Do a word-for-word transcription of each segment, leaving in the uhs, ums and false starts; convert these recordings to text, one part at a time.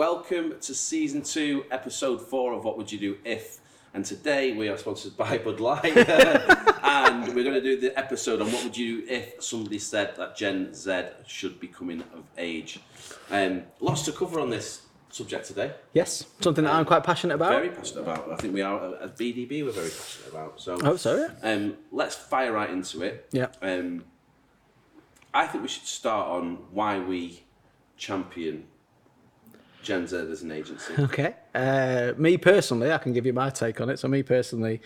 Welcome to season two, episode four of What Would You Do If? And today we are sponsored by Bud Light. And we're going to do the episode on what would you do if somebody said that Gen Z should be coming of age. Um, lots to cover on this subject today. Yes, something that um, I'm quite passionate about. Very passionate about. I think we are at B D B, we're very passionate about. So, oh, so yeah. Um, let's fire right into it. Yeah. Um, I think we should start on why we champion Gen Z as an agency. Okay. Uh, me personally, I can give you my take on it. So me personally,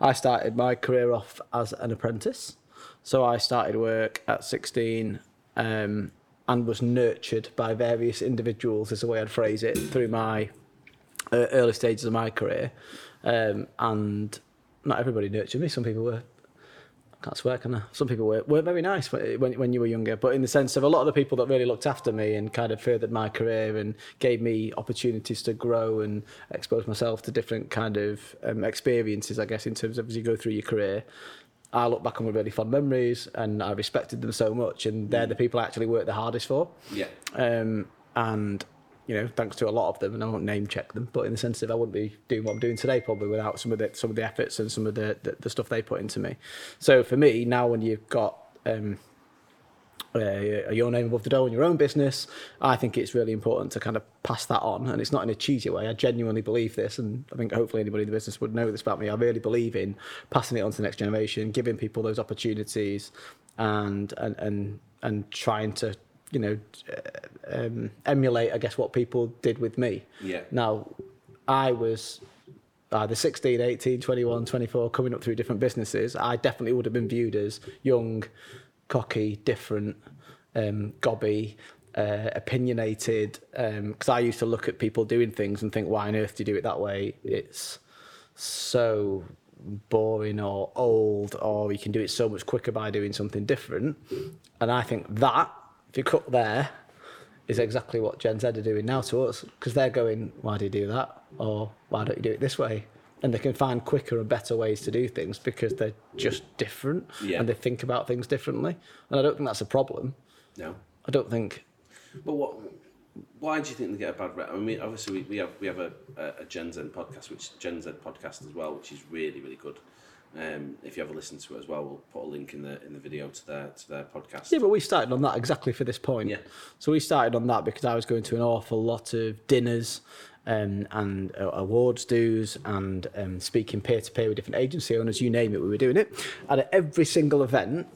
I started my career off as an apprentice. So I started work at sixteen um, and was nurtured by various individuals, is the way I'd phrase it, through my uh, early stages of my career. Um, and not everybody nurtured me. Some people were, I can't swear, can I? Some people were, weren't very nice when when you were younger, but in the sense of a lot of the people that really looked after me and kind of furthered my career and gave me opportunities to grow and expose myself to different kind of um, experiences, I guess, in terms of as you go through your career. I look back on with really fond memories and I respected them so much, and they're the people I actually worked the hardest for. Yeah. Um, and... you know, thanks to a lot of them, and I won't name check them, but in the sense that I wouldn't be doing what I'm doing today probably without some of the some of the efforts and some of the, the, the stuff they put into me. So for me, now when you've got um, uh, your name above the door in your own business, I think it's really important to kind of pass that on, and it's not in a cheesy way. I genuinely believe this, and I think hopefully anybody in the business would know this about me. I really believe in passing it on to the next generation, giving people those opportunities, and and and, and trying to, you know, uh, um, emulate, I guess, what people did with me. Yeah. Now, I was either sixteen, eighteen, twenty-one, twenty-four, coming up through different businesses. I definitely would have been viewed as young, cocky, different, um, gobby, uh, opinionated, because um, I used to look at people doing things and think, why on earth do you do it that way? It's so boring or old, or you can do it so much quicker by doing something different. And I think that, if you cut there, is exactly what Gen Z are doing now to us, because they're going, why do you do that? Or why don't you do it this way? And they can find quicker and better ways to do things because they're just different, yeah, and they think about things differently. And I don't think that's a problem. No. I don't think... But what? Why do you think they get a bad rep? I mean, obviously we, we have we have a, a Gen Z podcast, which Gen Z podcast as well, which is really, really good. Um, if you ever listen to it as well, we'll put a link in the in the video to their to their podcast. Yeah, but we started on that exactly for this point. Yeah. So we started on that because I was going to an awful lot of dinners um, and uh, awards dues and um, speaking peer to peer with different agency owners. You name it, we were doing it. And at every single event,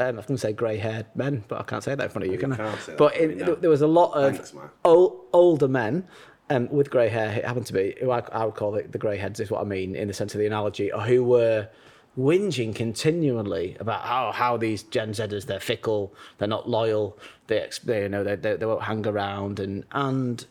um, I was going to say grey-haired men, but I can't say that in front of you, can I? Can't say that. But it, no. There was a lot of Thanks, old, older men. Um, with grey hair, it happened to be, who I, I would call it the grey heads, is what I mean in the sense of the analogy, or who were whinging continually about how, how these Gen Zers, they're fickle, they're not loyal, they, they you know they, they they won't hang around, and and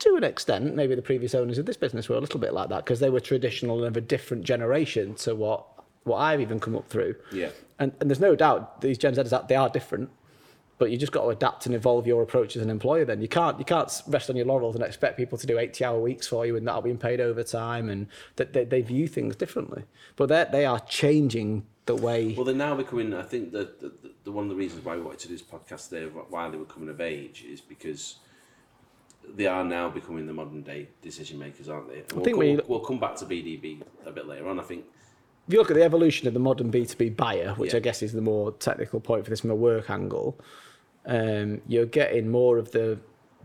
to an extent, maybe the previous owners of this business were a little bit like that because they were traditional and of a different generation to what what I've even come up through. Yeah, and and there's no doubt these Gen Zers, they are different. But you just got to adapt and evolve your approach as an employer. Then you can't you can't rest on your laurels and expect people to do eighty-hour weeks for you and that'll be paid overtime, and that they, they view things differently. But they they are changing the way. Well, they're now becoming. I think that the, the, the one of the reasons why we wanted to do this podcast today, why they were coming of age, is because they are now becoming the modern day decision makers, aren't they? And I we'll think come, we we'll, we'll come back to B D B a bit later on. I think. If you look at the evolution of the modern B two B buyer, which yeah. I guess is the more technical point for this from a work angle, um, you're getting more of the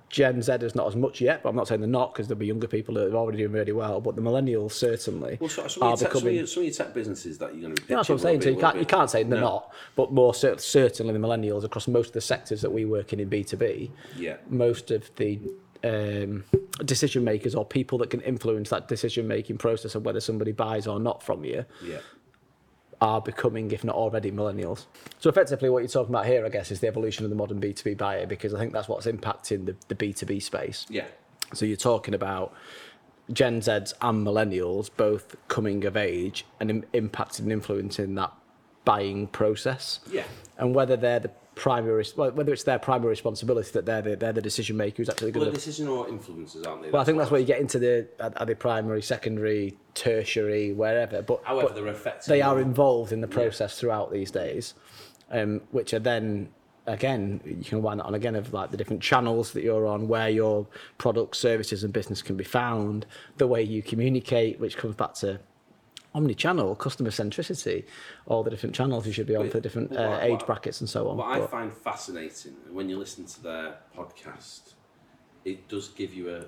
Gen Zers, not as much yet, but I'm not saying they're not, because there'll be younger people that are already doing really well, but the millennials certainly well, so, so are tech, becoming... Well, so some of your tech businesses that you're going to be pitching... That's what I'm saying, so you, can't, you can't say they're no. not, but more cert- certainly the millennials across most of the sectors that we work in in B two B, yeah. most of the... Um, decision makers or people that can influence that decision making process of whether somebody buys or not from you yeah. are becoming, if not already, millennials. So effectively what you're talking about here, I guess, is the evolution of the modern B two B buyer, because I think that's what's impacting the, the B two B space. Yeah. So you're talking about Gen Zs and millennials both coming of age and im- impacting and influencing that buying process. Yeah. And whether they're the primary, well, whether it's their primary responsibility that they're the, they're the decision maker who's actually going well, to... Well, decision or influencers, aren't they? Well, I think that's where you get into the, are they primary, secondary, tertiary, wherever, but... However, but they're affected. They are involved in the process yeah. throughout these days, um, which are then again, you can wind that on again, of like the different channels that you're on, where your products, services and business can be found, the way you communicate, which comes back to omni-channel, customer centricity, all the different channels you should be on for different uh, what, what, age brackets and so on. What but, I find fascinating, when you listen to their podcast, it does give you a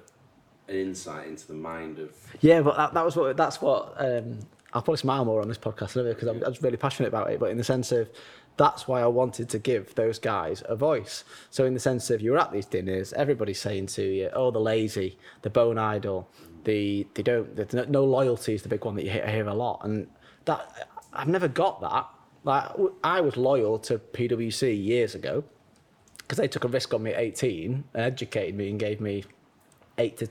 an insight into the mind of... Yeah, but that, that was what, that's what, um, I'll probably smile more on this podcast because I'm, I'm really passionate about it, but in the sense of, that's why I wanted to give those guys a voice. So in the sense of, you're at these dinners, everybody's saying to you, oh, the lazy, the bone idle, The they don't the, no loyalty is the big one that you hear, hear a lot, and that I've never got that. Like, I was loyal to PwC years ago because they took a risk on me at eighteen and educated me and gave me eight to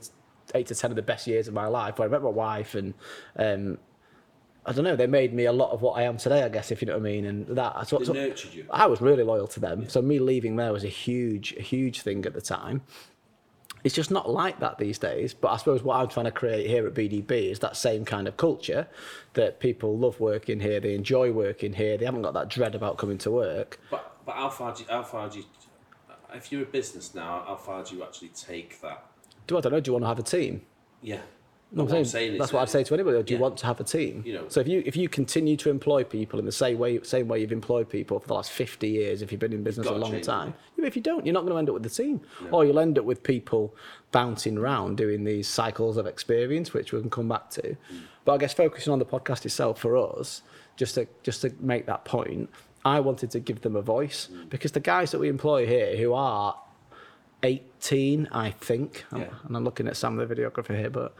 eight to ten of the best years of my life. Where I met my wife, and um, I don't know, they made me a lot of what I am today, I guess, if you know what I mean. And that so, they so, nurtured you. I was really loyal to them, yeah. So me leaving there was a huge, a huge thing at the time. It's just not like that these days. But I suppose what I'm trying to create here at B D B is that same kind of culture that people love working here, they enjoy working here, they haven't got that dread about coming to work. But but how far do you, how far do you, if you're a business now, how far do you actually take that? Do I don't know, do you want to have a team? Yeah. No, what I'm saying, saying that's what I'd say to anybody. Do yeah. you want to have a team? You know, so if you if you continue to employ people in the same way same way you've employed people for the last fifty years, if you've been in business a long time, it. If you don't, you're not going to end up with the team, no. Or you'll end up with people bouncing around doing these cycles of experience, which we can come back to. Mm. But I guess focusing on the podcast itself for us, just to just to make that point, I wanted to give them a voice mm. because the guys that we employ here who are eighteen, I think, yeah. and I'm looking at Sam, the videographer here, but.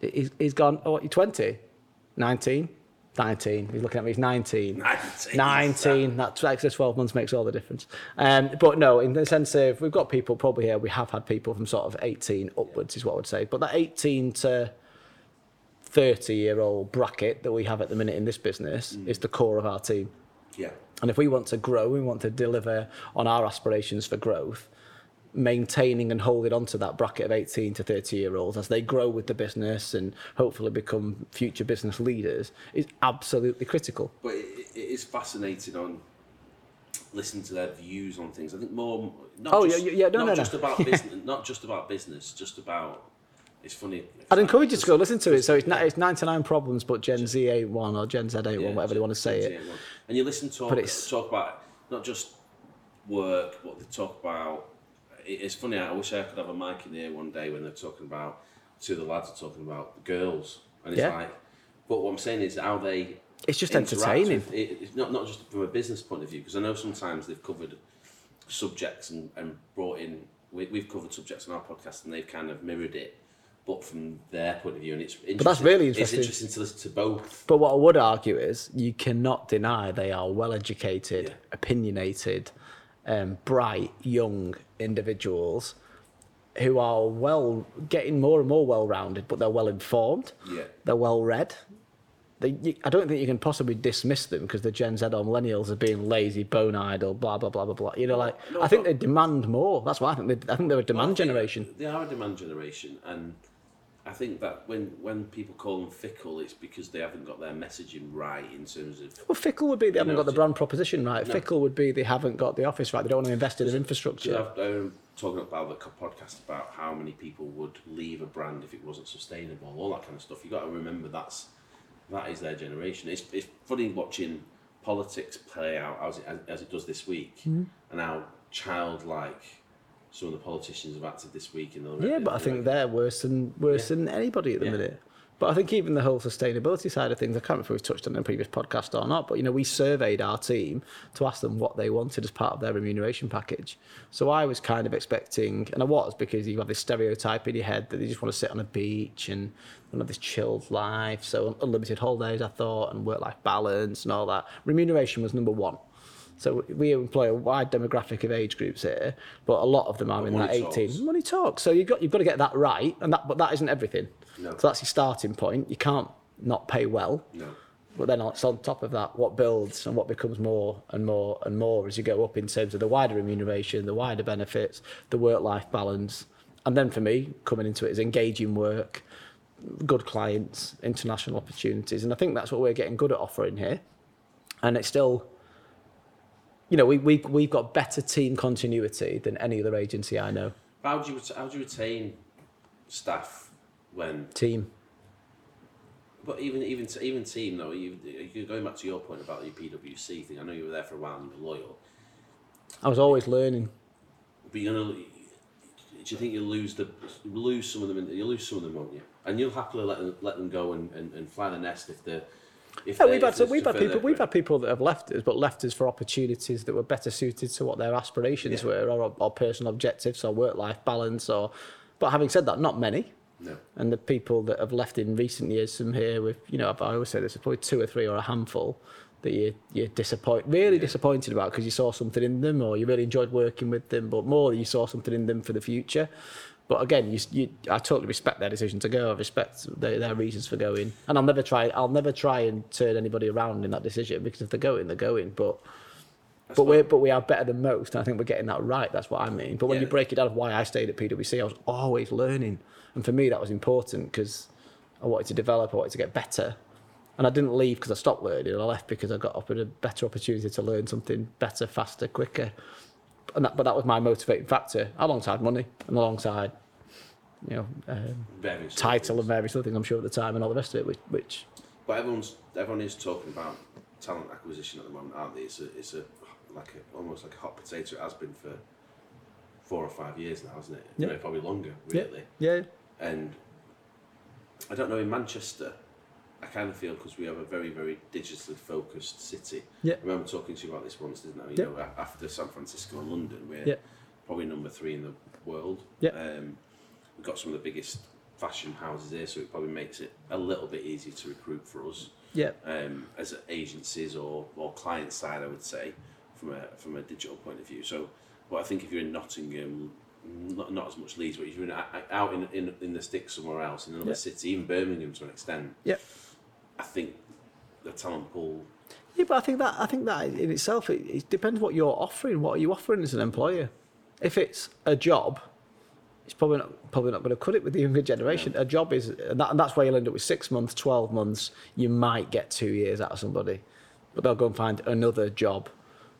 He's, he's gone, oh, you're twenty? nineteen? nineteen. He's looking at me, he's nineteen. nineteen. nineteen. That extra twelve months makes all the difference. Um, but no, in the sense of, we've got people probably here, we have had people from sort of eighteen upwards is what I would say. But that eighteen to thirty-year-old bracket that we have at the minute in this business mm. is the core of our team. Yeah. And if we want to grow, we want to deliver on our aspirations for growth, maintaining and holding on to that bracket of eighteen to thirty year olds as they grow with the business and hopefully become future business leaders is absolutely critical. But it, it is fascinating on listening to their views on things. I think more not oh, just, yeah, yeah, no, not no, just no. about yeah. business, not just about business, just about. It's funny. It's I'd like, encourage you to go listen to it. So it's yeah. it's ninety-nine problems, but Gen Z ain't one or Gen Z ain't yeah, one, whatever Gen, they want to say it. And you listen to talk, talk about not just work, what they talk about. It's funny, I wish I could have a mic in here one day when they're talking about, two of the lads are talking about the girls. And it's yeah. like, but what I'm saying is how they... It's just entertaining. With, it, it's not, not just from a business point of view, because I know sometimes they've covered subjects and, and brought in... We, we've covered subjects on our podcast and they've kind of mirrored it, but from their point of view. And it's interesting, but that's really interesting. It's interesting to listen to both. But what I would argue is you cannot deny they are well-educated, yeah. opinionated, Um, bright young individuals who are well getting more and more well-rounded, but they're well-informed, yeah. they're well-read. They, you, I don't think you can possibly dismiss them because the Gen Z or millennials are being lazy, bone idle, blah blah blah blah blah. You know, like no, I think they demand more. That's why I think they, I think they're a demand well, generation. They are a demand generation, and I think that when, when people call them fickle, it's because they haven't got their messaging right in terms of... Well, fickle would be they haven't got the brand proposition right. No. Fickle would be they haven't got the office right. They don't want to invest in their infrastructure. I've, I'm talking about the podcast about how many people would leave a brand if it wasn't sustainable, all that kind of stuff. You've got to remember that's, that is their generation. It's, it's funny watching politics play out as it, as, as it does this week mm-hmm. and how childlike... Some of the politicians have acted this week in the yeah, but I think record. They're worse than worse yeah. than anybody at the yeah. minute. But I think even the whole sustainability side of things, I can't remember if we've touched on in a previous podcast or not. But you know, we surveyed our team to ask them what they wanted as part of their remuneration package. So I was kind of expecting, and I was because you have this stereotype in your head that they just want to sit on a beach and have this chilled life. So unlimited holidays, I thought, and work-life balance and all that. Remuneration was number one. So we employ a wide demographic of age groups here, but a lot of them are but in that eighteen. Talks. Money talks. So you've got you've got to get that right, and that but that isn't everything. No. So that's your starting point. You can't not pay well. No. But then it's on top of that what builds and what becomes more and more and more as you go up in terms of the wider remuneration, the wider benefits, the work-life balance, and then for me coming into it is engaging work, good clients, international opportunities, and I think that's what we're getting good at offering here, and it's still. you know, we, we, we've got better team continuity than any other agency I know. How do you, how do you retain staff when... Team. But even even even team though, you you're going back to your point about your P W C thing. I know you were there for a while and you were loyal. I was always learning. But you're gonna, do you think you lose the lose some of them? You lose some of them, won't you? And you'll happily let them, let them go and, and, and fly the nest if they're. If yeah, they're, we've if had so we've had people we've had people that have left us, but left us for opportunities that were better suited to what their aspirations yeah. were, or, or personal objectives, or work-life balance, or. But having said that, not many. No. And the people that have left in recent years from here with, you know, I always say there's probably two or three or a handful that you, you're disappoint, really yeah. disappointed about because you saw something in them or you really enjoyed working with them, but more you saw something in them for the future. But again, you, you, I totally respect their decision to go. I respect their, their reasons for going. And I'll never try I'll never try and turn anybody around in that decision because if they're going, they're going. But That's but we but we are better than most, and I think we're getting that right. That's what I mean. But when yeah. you break it down of why I stayed at P W C, I was always learning, and for me that was important because I wanted to develop, I wanted to get better, and I didn't leave because I stopped learning. I left because I got up at a better opportunity to learn something better, faster, quicker, and that, but that was my motivating factor alongside money and alongside you know um, title and various other things I'm sure at the time and all the rest of it. Which, which but everyone's everyone is talking about talent acquisition at the moment, aren't they? It's a it's a like a, almost like a hot potato. It has been for four or five years now, hasn't it? Yeah. No, probably longer, really. Yeah. yeah. And I don't know, in Manchester, I kind of feel because we have a very, very digitally focused city. Yeah. I remember talking to you about this once, didn't I? You yeah. know, after San Francisco and London, we're yeah. probably number three in the world. Yeah. Um, we've got some of the biggest fashion houses here, so it probably makes it a little bit easier to recruit for us. Yeah. Um, as agencies or, or client side, I would say. From a from a digital point of view, so well, I think if you're in Nottingham, not, not as much Leeds, but if you're in, out in, in in the sticks somewhere else in another yeah. city, even Birmingham to an extent, yeah, I think the talent pool. Yeah, but I think that I think that in itself it, it depends what you're offering. What are you offering as an employer? If it's a job, it's probably not probably not going to cut it with the younger generation. Yeah. A job is, and, that, and that's where you'll end up with six months, twelve months. You might get two years out of somebody, but they'll go and find another job.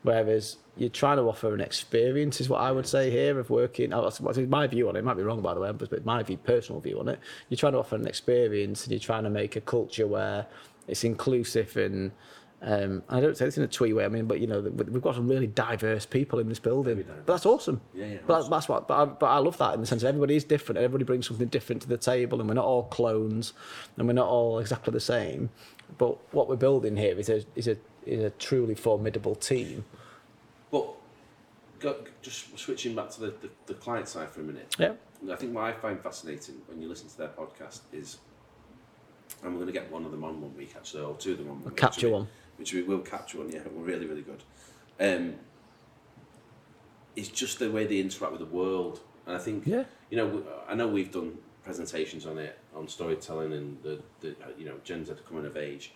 Whereas you're trying to offer an experience is what I would say here of working. My view on it, it might be wrong by the way, but my view, personal view on it, you're trying to offer an experience and you're trying to make a culture where it's inclusive and um, I don't say this in a twee way. I mean, but you know, we've got some really diverse people in this building, but that's awesome. Yeah, yeah. But awesome. That's what. But I, but I love that in the sense that everybody is different. Everybody brings something different to the table, and we're not all clones, and we're not all exactly the same. But what we're building here is a is a is a truly formidable team. But go, just switching back to the, the, the client side for a minute. Yeah. I think what I find fascinating when you listen to their podcast is, and we're going to get one of them on one week actually, or two of them on one we'll week. Capture one. Which we will capture on, yeah, we're really, really good. Um, it's just the way they interact with the world. And I think, yeah. you know, I know we've done presentations on it, on storytelling and the, the you know, Gen Z coming of age.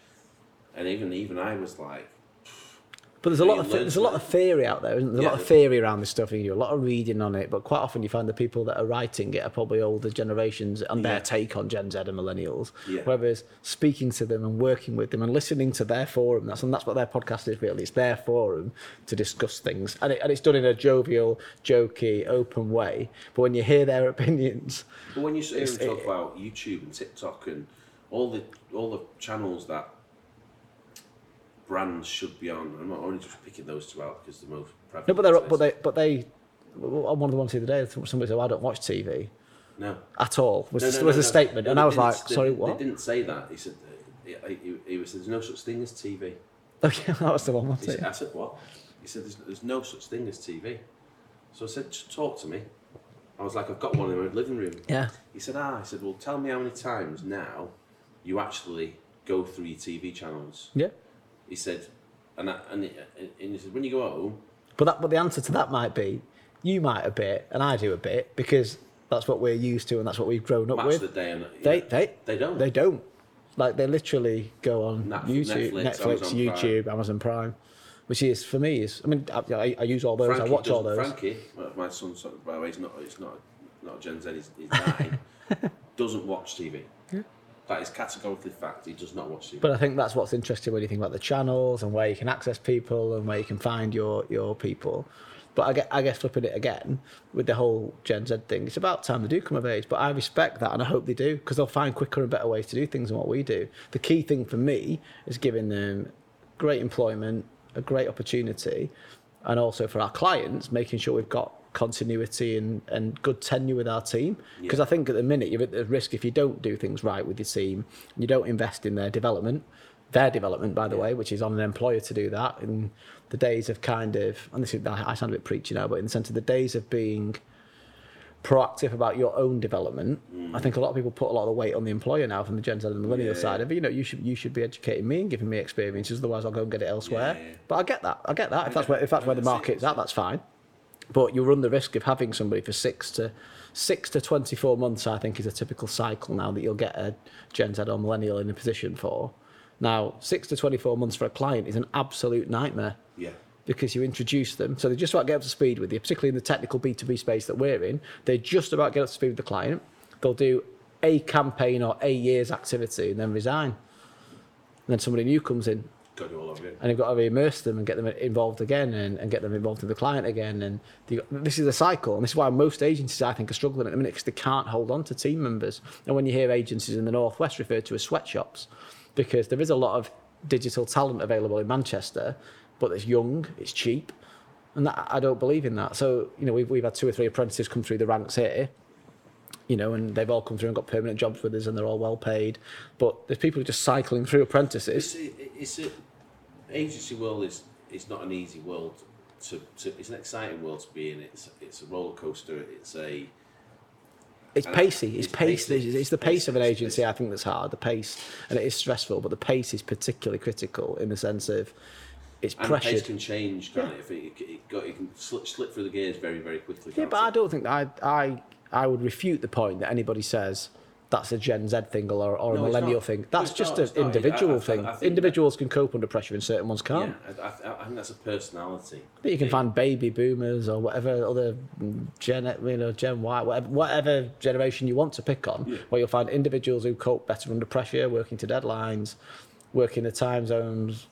And even even I was like... But there's a lot of th- there's a lot of theory out there, isn't there? There's yeah, a lot of theory around this stuff. You do a lot of reading on it, but quite often you find the people that are writing it are probably older generations and yeah. their take on Gen Z and millennials. Yeah. Whereas speaking to them and working with them and listening to their forum, that's and that's what their podcast is really. It's their forum to discuss things, and it, and it's done in a jovial, jokey, open way. But when you hear their opinions, but when you hear them talk it, about YouTube and TikTok and all the all the channels that. Brands should be on. I'm not only just picking those two out because they're most prevalent. No, but they're but they but they. On one of the ones the other day, somebody said, oh, "I don't watch T V." No. At all was no, no, was no, a no. statement, no, and I was like, they, "Sorry, what?" They didn't say that. He said, "He, he, he was there's no such thing as T V." Oh yeah, that was the one. Wasn't he it? Said, I said, "What?" He said, there's, "There's no such thing as T V." So I said, just "Talk to me." I was like, "I've got one in my living room." Yeah. He said, "Ah," I said, "Well, tell me how many times now you actually go through your T V channels." Yeah. He said, and I, and, and he said, when you go home. But that, but the answer to that might be, you might a bit, and I do a bit, because that's what we're used to and that's what we've grown up with. The day and, they, know, they, they don't. They don't. Like, they literally go on YouTube, Netflix, Netflix Amazon YouTube, Prime. Amazon Prime, which is, for me, is, I mean, I, I, I use all those, Frankie I watch all those. Frankie, my son, by the way, he's not, he's not, not Gen Z, he's, he's nine, doesn't watch T V. Yeah. That is categorically fact. He does not watch T V. But I think that's what's interesting when you think about the channels and where you can access people and where you can find your your people. But I guess, I guess flipping it again with the whole Gen Z thing, it's about time they do come of age. But I respect that and I hope they do, because they'll find quicker and better ways to do things than what we do. The key thing for me is giving them great employment, a great opportunity, and also for our clients, making sure we've got continuity and, and good tenure with our team. Because yeah. I think at the minute you're at the risk, if you don't do things right with your team, you don't invest in their development, their development, by the yeah. way, which is on an employer to do that. And the days of kind of, and this is, I sound a bit preachy now, but in the sense of the days of being proactive about your own development, mm. I think a lot of people put a lot of the weight on the employer now from the Gen Z and the millennial yeah, side yeah. of it. You know, you should you should be educating me and giving me experiences, otherwise I'll go and get it elsewhere. Yeah, yeah. But I get that, I get that. If that's where if that's where the market's at, that's fine. But you run the risk of having somebody for six to six to twenty-four months, I think, is a typical cycle now that you'll get a Gen Z or millennial in a position for. Now, six to twenty-four months for a client is an absolute nightmare. Yeah. Because you introduce them. So they just about get up to speed with you, particularly in the technical B two B space that we're in. They just about get up to speed with the client. They'll do a campaign or a year's activity and then resign. And then somebody new comes in. Got to do all over again. And you've got to re-immerse them and get them involved again and, and get them involved with the client again. And the, this is a cycle. And this is why most agencies, I think, are struggling at the minute, because they can't hold on to team members. And when you hear agencies in the Northwest referred to as sweatshops, because there is a lot of digital talent available in Manchester, but it's young, it's cheap, and that, I don't believe in that. So, you know, we've, we've had two or three apprentices come through the ranks here, you know, and they've all come through and got permanent jobs with us, and they're all well paid. But there's people just cycling through apprentices. It's, a, it's a, agency world is it's not an easy world to, to. It's an exciting world to be in. It's it's a roller coaster. It's a. It's pacey. It's, it's pacey. pacey. It's, it's the pace it's, of an agency. I think that's hard. The pace, and it is stressful, but the pace is particularly critical in the sense of. It's and pressured. And pace can change, can't yeah. it? If it, it, got, it can slip, slip through the gears very, very quickly. Yeah, but it? I don't think that I, I, I would refute the point that anybody says that's a Gen Z thing or, or no, a millennial thing. That's no, just an individual I, I, thing. I, I Individuals that, can cope under pressure and certain ones can't. Yeah, I, I, I think that's a personality. But you can it, find baby boomers or whatever other Gen, you know, Gen Y, whatever, whatever generation you want to pick on, yeah. where you'll find individuals who cope better under pressure, working to deadlines, working the time zones,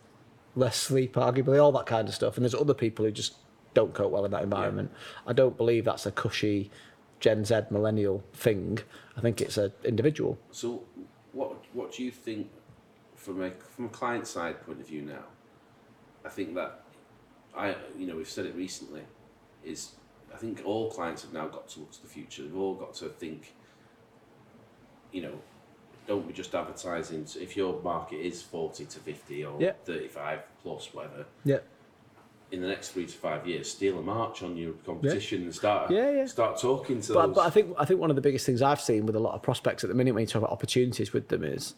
less sleep, arguably, all that kind of stuff. And there's other people who just don't cope well in that environment. Yeah. I don't believe that's a cushy Gen Z millennial thing. I think it's an individual. So what what do you think from a from a client side point of view now? I think that I you know, we've said it recently, is I think all clients have now got to look to the future. They've all got to think, you know, don't be just advertising. If your market is forty to fifty or yeah. thirty-five plus, whatever, yeah. in the next three to five years, steal a march on your competition yeah. and start yeah, yeah. start talking to but, those. But I think I think one of the biggest things I've seen with a lot of prospects at the minute when you talk about opportunities with them is,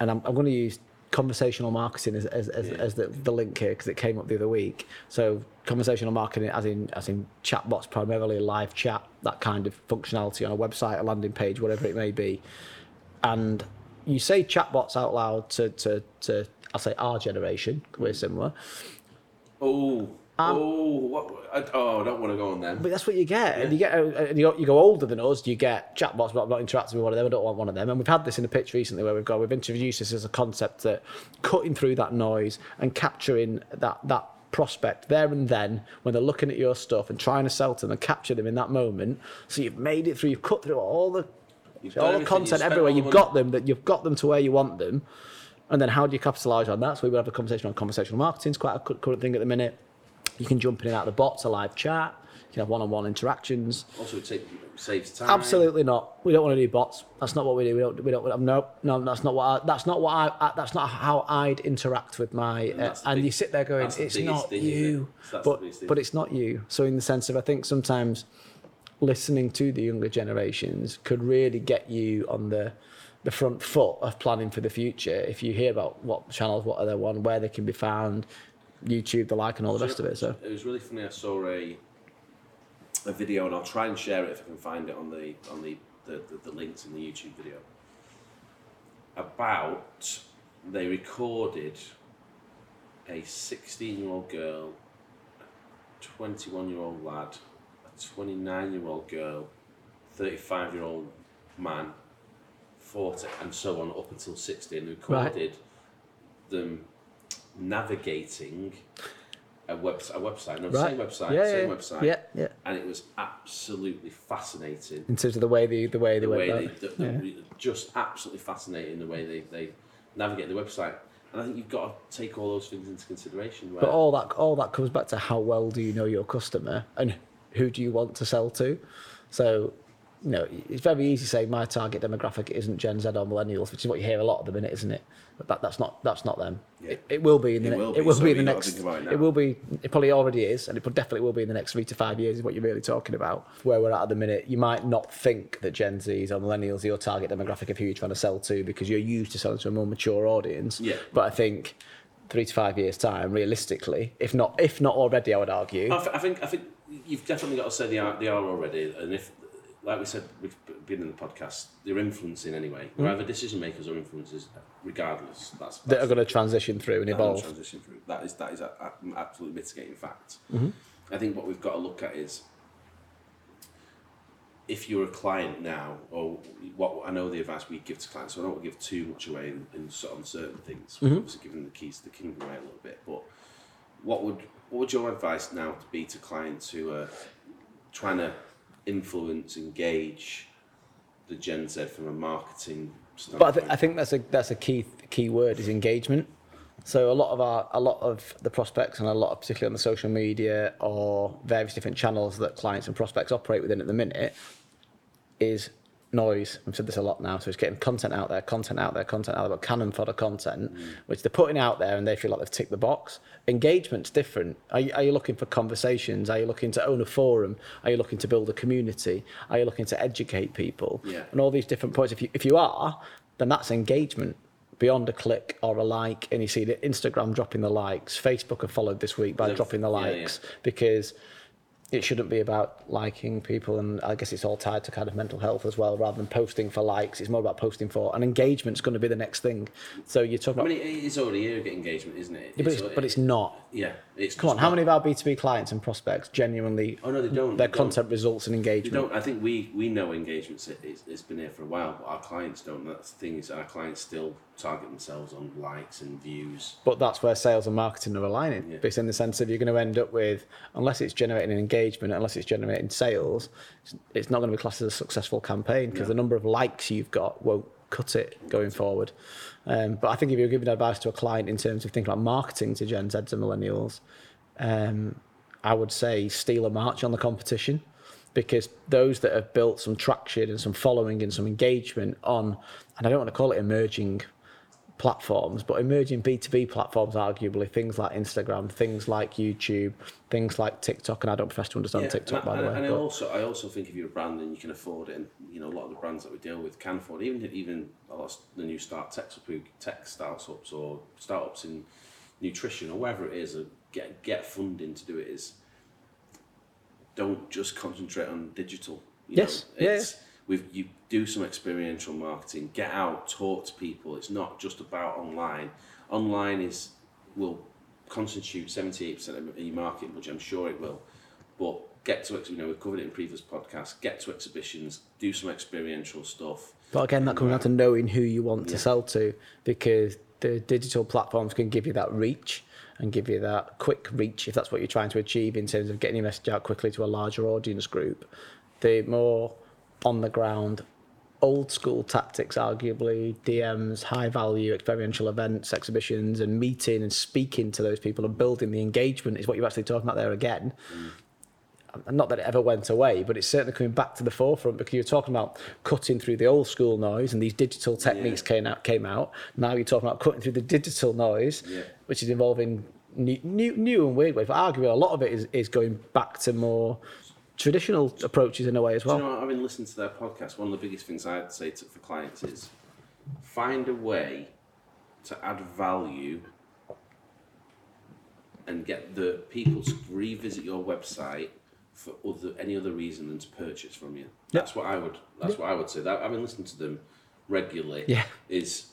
and I'm, I'm going to use conversational marketing as as, as, yeah. as the, the link here, because it came up the other week. So conversational marketing as in as in chatbots, primarily live chat, that kind of functionality on a website, a landing page, whatever it may be. And you say chatbots out loud to, to, to I'll say our generation, we're similar. Oh, um, oh, what, I, oh, I don't want to go on them. But that's what you get. Yeah. And you get, and you, you go older than us, you get chatbots, but I'm not interacting with one of them, I don't want one of them. And we've had this in a pitch recently where we've got, we've introduced this as a concept that cutting through that noise and capturing that, that prospect there and then when they're looking at your stuff and trying to sell to them and capture them in that moment. So you've made it through, you've cut through all the... You've all the content everywhere, you've got them, that you've got them to where you want them, and then how do you capitalise on that? So we would have a conversation on conversational marketing. It's quite a current thing at the minute. You can jump in and out of the bots, a live chat. You can have one-on-one interactions. Also, it saves time. Absolutely not. We don't want to do bots. That's not what we do. We don't. We don't. No, no. That's not what. I, that's not what. I, I. That's not how I'd interact with my. And, uh, and big, you sit there going, "It's not you," but but it's not you. So in the sense of, I think sometimes. Listening to the younger generations could really get you on the the front foot of planning for the future if you hear about what channels, what are they on, where they can be found, YouTube, the like, and all the rest of it. So it was really funny. I saw a a video, and I'll try and share it if I can find it on the on the the, the, the links in the YouTube video. About they recorded a sixteen-year-old girl, a twenty-one-year-old lad, twenty-nine-year-old girl, thirty-five-year-old man, forty and so on up until sixty, and recorded right. them navigating a, webs- a website, no, right. same website, yeah, same yeah. website, yeah, yeah. and it was absolutely fascinating. In terms of the way they, the way they the went way they, the, yeah. the, just absolutely fascinating the way they, they navigate the website. And I think you've got to take all those things into consideration. Where but all that all that comes back to how well do you know your customer and who do you want to sell to? So, you know, it's very easy to say my target demographic isn't Gen Z or millennials, which is what you hear a lot at the minute, isn't it? But that, that's not that's not them. Yeah. It, it will be in the it ne- will be, it will so be in the next. It, it will be. It probably already is, and it definitely will be in the next three to five years. Is what you're really talking about. Where we're at at the minute, you might not think that Gen Zs or millennials are your target demographic of who you're trying to sell to because you're used to selling to a more mature audience. Yeah. But I think three to five years time, realistically, if not if not already, I would argue. I, th- I think I think you've definitely got to say they are they are already, and if. Like we said, we've been in the podcast, they're influencing anyway. They're either decision makers or influencers, regardless. That's, that's that are going to transition through and evolve. Transition through. That is that is an absolute mitigating fact. Mm-hmm. I think what we've got to look at is, if you're a client now, or what I know the advice we give to clients, so I don't want to give too much away in, in on certain things. Mm-hmm. We're obviously giving the keys to the kingdom away a little bit, but what would what would your advice now be to clients who are trying to influence, engage the Gen Z from a marketing standpoint? But I, th- I think that's a that's a key key word is engagement. So a lot of our a lot of the prospects and a lot of particularly on the social media or various different channels that clients and prospects operate within at the minute is noise. I've said this a lot now, so it's getting content out there, content out there, content out there, but cannon fodder content, mm. which they're putting out there and they feel like they've ticked the box. Engagement's different. Are you, are you looking for conversations? Are you looking to own a forum? Are you looking to build a community? Are you looking to educate people? Yeah. And all these different points. If you, if you are, then that's engagement beyond a click or a like. And you see that Instagram dropping the likes, Facebook have followed this week by They've, dropping the likes yeah, yeah. because it shouldn't be about liking people, and I guess it's all tied to kind of mental health as well, rather than posting for likes. It's more about posting for, and engagement's going to be the next thing. So you're talking about... I mean, it is already here to get engagement, isn't it? Yeah, but, it's, it's, but it's not. Yeah. It's Come on, not. How many of our B two B clients and prospects genuinely... Oh, no, they don't. Their they content don't. results in engagement. They don't. I think we, we know engagement's it's, it's been here for a while, but our clients don't. That's the thing is our clients still target themselves on likes and views. But that's where sales and marketing are aligning. Yeah. It's in the sense of you're going to end up with, unless it's generating an engagement, Engagement, unless it's generating sales, it's not going to be classed as a successful campaign because no. the number of likes you've got won't cut it going forward. Um, but I think if you're giving advice to a client in terms of thinking about marketing to Gen Zs and millennials, um, I would say steal a march on the competition, because those that have built some traction and some following and some engagement on, and I don't want to call it emerging platforms, but emerging B two B platforms, arguably, things like Instagram, things like YouTube, things like TikTok, and I don't profess to understand yeah, TikTok, and, by and, the way. And I also, I also think if you're a brand and you can afford it, and you know a lot of the brands that we deal with can afford it, even even a lot of the new start techs, tech startups or startups in nutrition or wherever it is, or get get funding to do it, is don't just concentrate on digital. You yes, know, it's, yeah. We've, you do some experiential marketing, get out, talk to people. It's not just about online. Online is will constitute seventy-eight percent of your marketing, which I'm sure it will. But get to, you know, we've covered it in previous podcasts, get to exhibitions, do some experiential stuff. But again, that comes down to knowing who you want yeah. to sell to, because the digital platforms can give you that reach and give you that quick reach if that's what you're trying to achieve in terms of getting your message out quickly to a larger audience group. The more on the ground, old school tactics, arguably, D Ms, high value experiential events, exhibitions, and meeting and speaking to those people and building the engagement is what you're actually talking about there again. Mm. Not that it ever went away, but it's certainly coming back to the forefront, because you're talking about cutting through the old school noise and these digital techniques yeah. came out, came out. Now you're talking about cutting through the digital noise, yeah. which is involving new, new, new and weird ways, but arguably a lot of it is, is going back to more traditional approaches in a way as well. Do you know, having listened to their podcast, one of the biggest things I'd say to, for clients is find a way to add value and get the people to revisit your website for other, any other reason than to purchase from you. That's what I would. That's yeah. what I would say. That, having listened to them regularly, yeah. is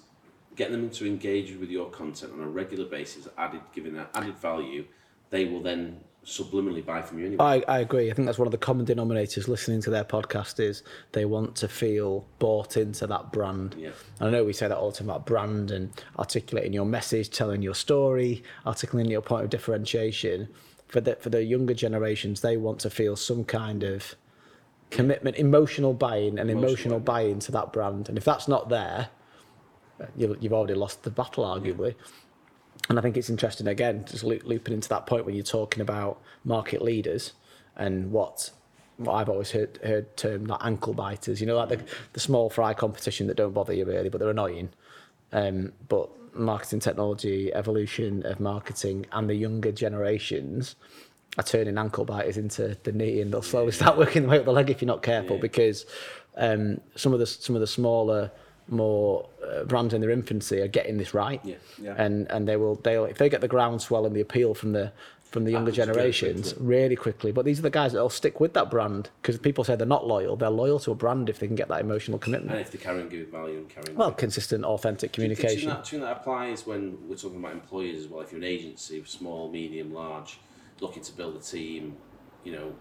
getting them to engage with your content on a regular basis, added giving that added value. They will then subliminally buy from you anyway. I, I agree. I think that's one of the common denominators listening to their podcast is they want to feel bought into that brand. Yeah. And I know we say that all the time about brand and articulating your message, telling your story, articulating your point of differentiation. For the, for the younger generations, they want to feel some kind of commitment, emotional buy-in and emotional, emotional buy-in to that brand. And if that's not there, you, you've already lost the battle, arguably. Yeah. And I think it's interesting, again, just looping into that point when you're talking about market leaders and what, what I've always heard, heard termed like ankle biters, you know, like the, the small fry competition that don't bother you really, but they're annoying. Um, but marketing technology, evolution of marketing and the younger generations are turning ankle biters into the knee, and they'll slowly start working the way up the leg if you're not careful, yeah. because um, some of the some of the smaller... more uh, brands in their infancy are getting this right, yeah, yeah. and and they will they'll if they get the groundswell and the appeal from the from the younger generations really quickly. But these are the guys that'll stick with that brand, because people say they're not loyal. They're loyal to a brand if they can get that emotional commitment. And if they carry and give it value and carry. Well, consistent, authentic communication. Do you think that applies when we're talking about employers as well? If you're an agency, small, medium, large, looking to build a team, you know,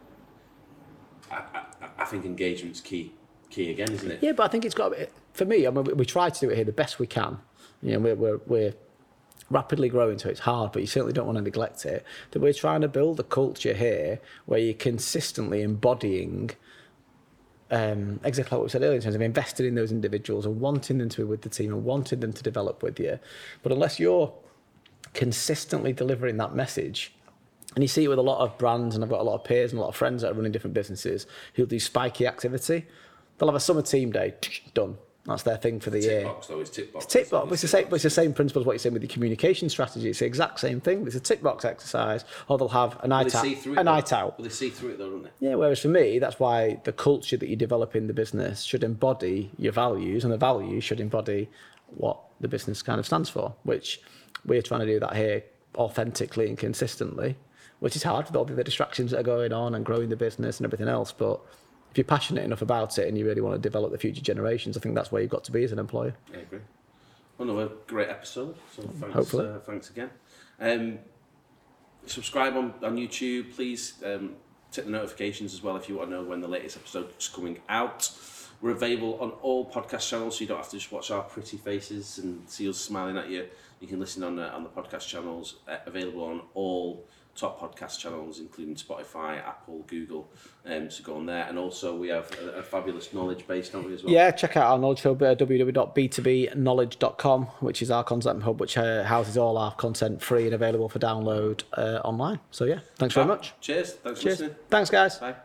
I I, I think engagement's key. Key again, isn't it? Yeah, but I think it's got, for me, I mean, we try to do it here the best we can. You know, we're, we're, we're rapidly growing, so it's hard, but you certainly don't want to neglect it. That we're trying to build a culture here where you're consistently embodying um, exactly like what we said earlier in terms of investing in those individuals and wanting them to be with the team and wanting them to develop with you. But unless you're consistently delivering that message, and you see it with a lot of brands, and I've got a lot of peers and a lot of friends that are running different businesses who'll do spiky activity. They'll have a summer team day, done. That's their thing for the year. Tick box, though, it's tick box. It's tick box. It's the same, it's the same principle as what you're saying with your communication strategy. It's the exact same thing. It's a tick box exercise, or they'll have a night out. A night out. Well, they see through it, though, don't they? Yeah, whereas for me, that's why the culture that you develop in the business should embody your values, and the values should embody what the business kind of stands for, which we're trying to do that here authentically and consistently, which is hard with all the distractions that are going on and growing the business and everything else, but if you're passionate enough about it and you really want to develop the future generations, I think that's where you've got to be as an employer. I agree. Well, another great episode. So thanks, Hopefully. Uh, thanks again. Um, subscribe on, on YouTube, please. Um, tick the notifications as well if you want to know when the latest episode is coming out. We're available on all podcast channels, so you don't have to just watch our pretty faces and see us smiling at you. You can listen on, uh, on the podcast channels, uh, available on all top podcast channels, including Spotify, Apple, Google, um, so go on there. And also we have a, a fabulous knowledge base, don't we, as well? Yeah, check out our knowledge hub at w w w dot b two b knowledge dot com, which is our content hub, which uh, houses all our content free and available for download uh, online. So yeah, thanks ah, very much. Cheers. Thanks cheers. for listening. Thanks, guys. Bye.